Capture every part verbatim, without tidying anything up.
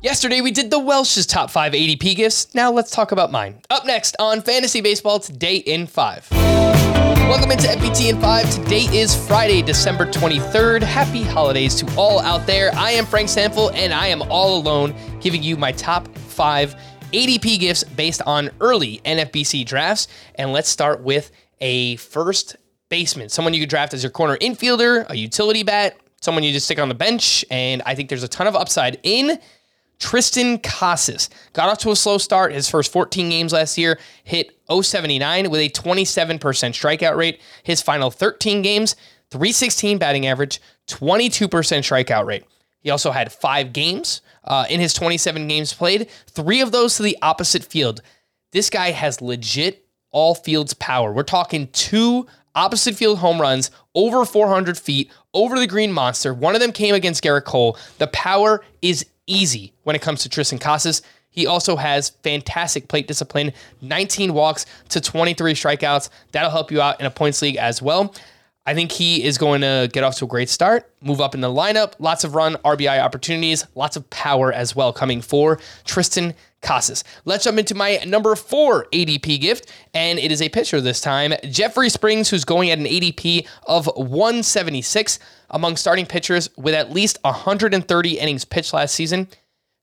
Yesterday, we did the Welsh's top five A D P gifts. Now let's talk about mine. Up next on Fantasy Baseball Today in five. Welcome into F B T in five. Today is Friday, December twenty-third. Happy holidays to all out there. I am Frank Sample, and I am all alone giving you my top five A D P gifts based on early N F B C drafts. And let's start with a first baseman, someone you could draft as your corner infielder, a utility bat, someone you just stick on the bench. And I think there's a ton of upside in Tristan Casas. Got off to a slow start. His first fourteen games last year, hit oh seventy-nine with a twenty-seven percent strikeout rate. His final thirteen games, three sixteen batting average, twenty-two percent strikeout rate. He also had five games uh, in his twenty-seven games played, three of those to the opposite field. This guy has legit all fields power. We're talking two opposite field home runs, over four hundred feet, over the green monster. One of them came against Garrett Cole. The power is easy when it comes to Tristan Casas. He also has fantastic plate discipline, nineteen walks to twenty-three strikeouts. That'll help you out in a points league as well. I think he is going to get off to a great start, move up in the lineup, lots of run, R B I opportunities, lots of power as well coming for Tristan Casas. Let's jump into my number four A D P gift, and it is a pitcher this time. Jeffrey Springs, who's going at an A D P of one seventy-six among starting pitchers with at least one hundred thirty innings pitched last season.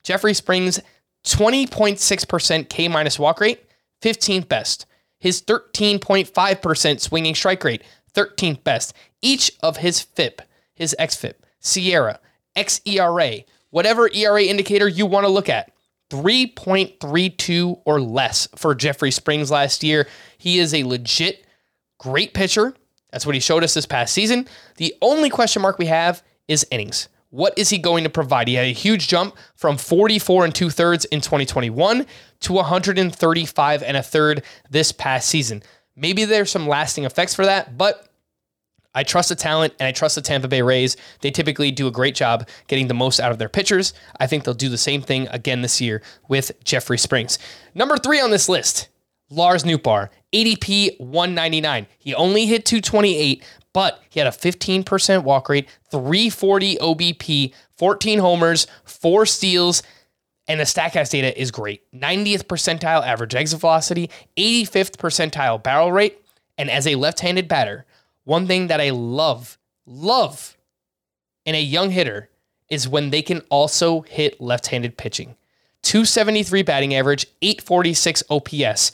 Jeffrey Springs, twenty point six percent K minus walk rate, fifteenth best. His thirteen point five percent swinging strike rate, thirteenth best. Each of his F I P, his X F I P, Sierra, X E R A, whatever E R A indicator you want to look at, three point three two or less for Jeffrey Springs last year. He is a legit great pitcher. That's what he showed us this past season. The only question mark we have is innings. What is he going to provide? He had a huge jump from forty-four and two thirds in twenty twenty-one to one thirty-five and a third this past season. Maybe there's some lasting effects for that, but I trust the talent and I trust the Tampa Bay Rays. They typically do a great job getting the most out of their pitchers. I think they'll do the same thing again this year with Jeffrey Springs. Number three on this list, Lars Nootbaar, A D P one ninety-nine. He only hit two twenty-eight, but he had a fifteen percent walk rate, three forty O B P, fourteen homers, four steals, and the Statcast data is great. ninetieth percentile average exit velocity, eighty-fifth percentile barrel rate, and as a left-handed batter, one thing that I love, love in a young hitter is when they can also hit left-handed pitching. two seventy-three batting average, eight forty-six O P S.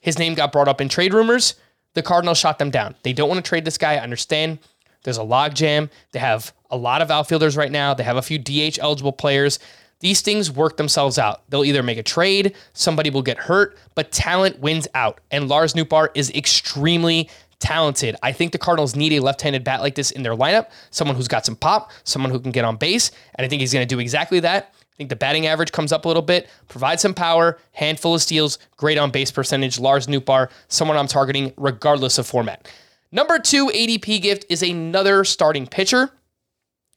His name got brought up in trade rumors. The Cardinals shot them down. They don't want to trade this guy. I understand. There's a logjam. They have a lot of outfielders right now. They have a few D H-eligible players. These things work themselves out. They'll either make a trade, somebody will get hurt, but talent wins out. And Lars Nootbaar is extremely talented. I think the Cardinals need a left-handed bat like this in their lineup, someone who's got some pop, someone who can get on base, and I think he's going to do exactly that. I think the batting average comes up a little bit, provides some power, handful of steals, great on-base percentage. Lars Nootbaar, someone I'm targeting regardless of format. Number two A D P gift is another starting pitcher.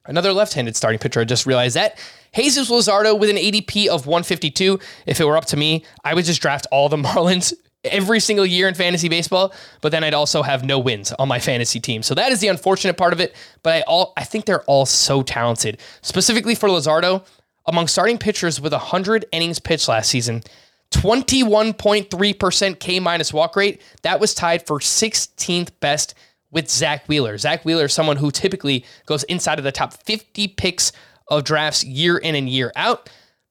Another left-handed starting pitcher, I just realized that. Jesus Luzardo with an A D P of one fifty-two. If it were up to me, I would just draft all the Marlins every single year in fantasy baseball, but then I'd also have no wins on my fantasy team. So that is the unfortunate part of it, but I all I think they're all so talented. Specifically for Luzardo, among starting pitchers with one hundred innings pitched last season, twenty-one point three percent K minus walk rate. That was tied for sixteenth best with Zach Wheeler. Zach Wheeler is someone who typically goes inside of the top fifty picks of drafts year in and year out.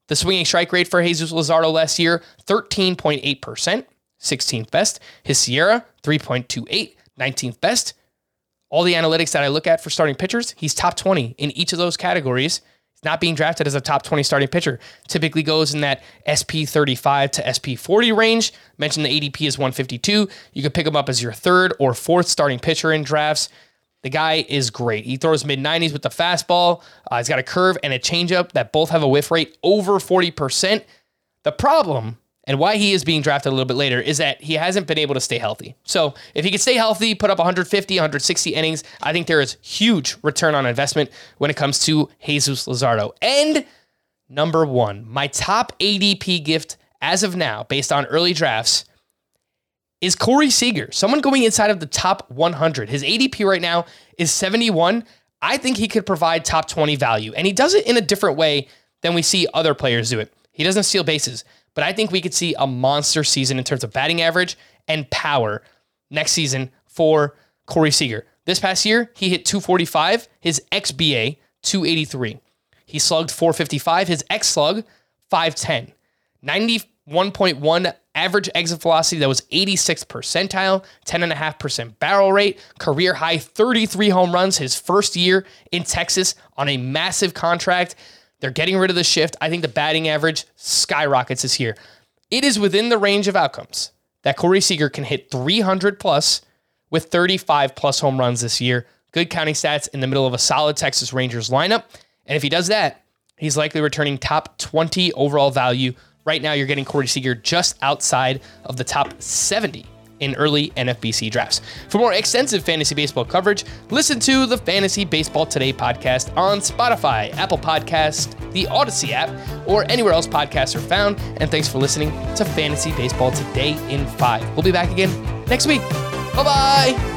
The swinging strike rate for Jesus Luzardo last year, thirteen point eight percent, sixteenth best. His Sierra, three point two eight, nineteenth best. All the analytics that I look at for starting pitchers, he's top twenty in each of those categories. He's not being drafted as a top twenty starting pitcher. Typically goes in that S P thirty-five to S P forty range. Mentioned the A D P is one fifty-two. You could pick him up as your third or fourth starting pitcher in drafts. The guy is great. He throws mid nineties with the fastball. Uh, he's got a curve and a changeup that both have a whiff rate over forty percent. The problem, and why he is being drafted a little bit later is that he hasn't been able to stay healthy. So if he could stay healthy, put up one fifty, one sixty innings, I think there is huge return on investment when it comes to Jesus Luzardo. And number one, my top A D P gift as of now, based on early drafts, is Corey Seager, someone going inside of the top one hundred. His A D P right now is seventy-one. I think he could provide top twenty value, and he does it in a different way than we see other players do it. He doesn't steal bases, but I think we could see a monster season in terms of batting average and power next season for Corey Seager. This past year, he hit two forty-five, his xBA two eighty-three. He slugged four fifty-five, his xSlug five ten. ninety-one point one average exit velocity, that was eighty-sixth percentile, ten point five percent barrel rate, career high thirty-three home runs, his first year in Texas on a massive contract. They're getting rid of the shift. I think the batting average skyrockets this year. It is within the range of outcomes that Corey Seager can hit three hundred plus with thirty-five plus home runs this year. Good counting stats in the middle of a solid Texas Rangers lineup. And if he does that, he's likely returning top twenty overall value. Right now, you're getting Corey Seager just outside of the top seventy in early N F B C drafts. For more extensive fantasy baseball coverage, listen to the Fantasy Baseball Today podcast on Spotify, Apple Podcasts, the Audacy app, or anywhere else podcasts are found. And thanks for listening to Fantasy Baseball Today in five. We'll be back again next week. Bye-bye.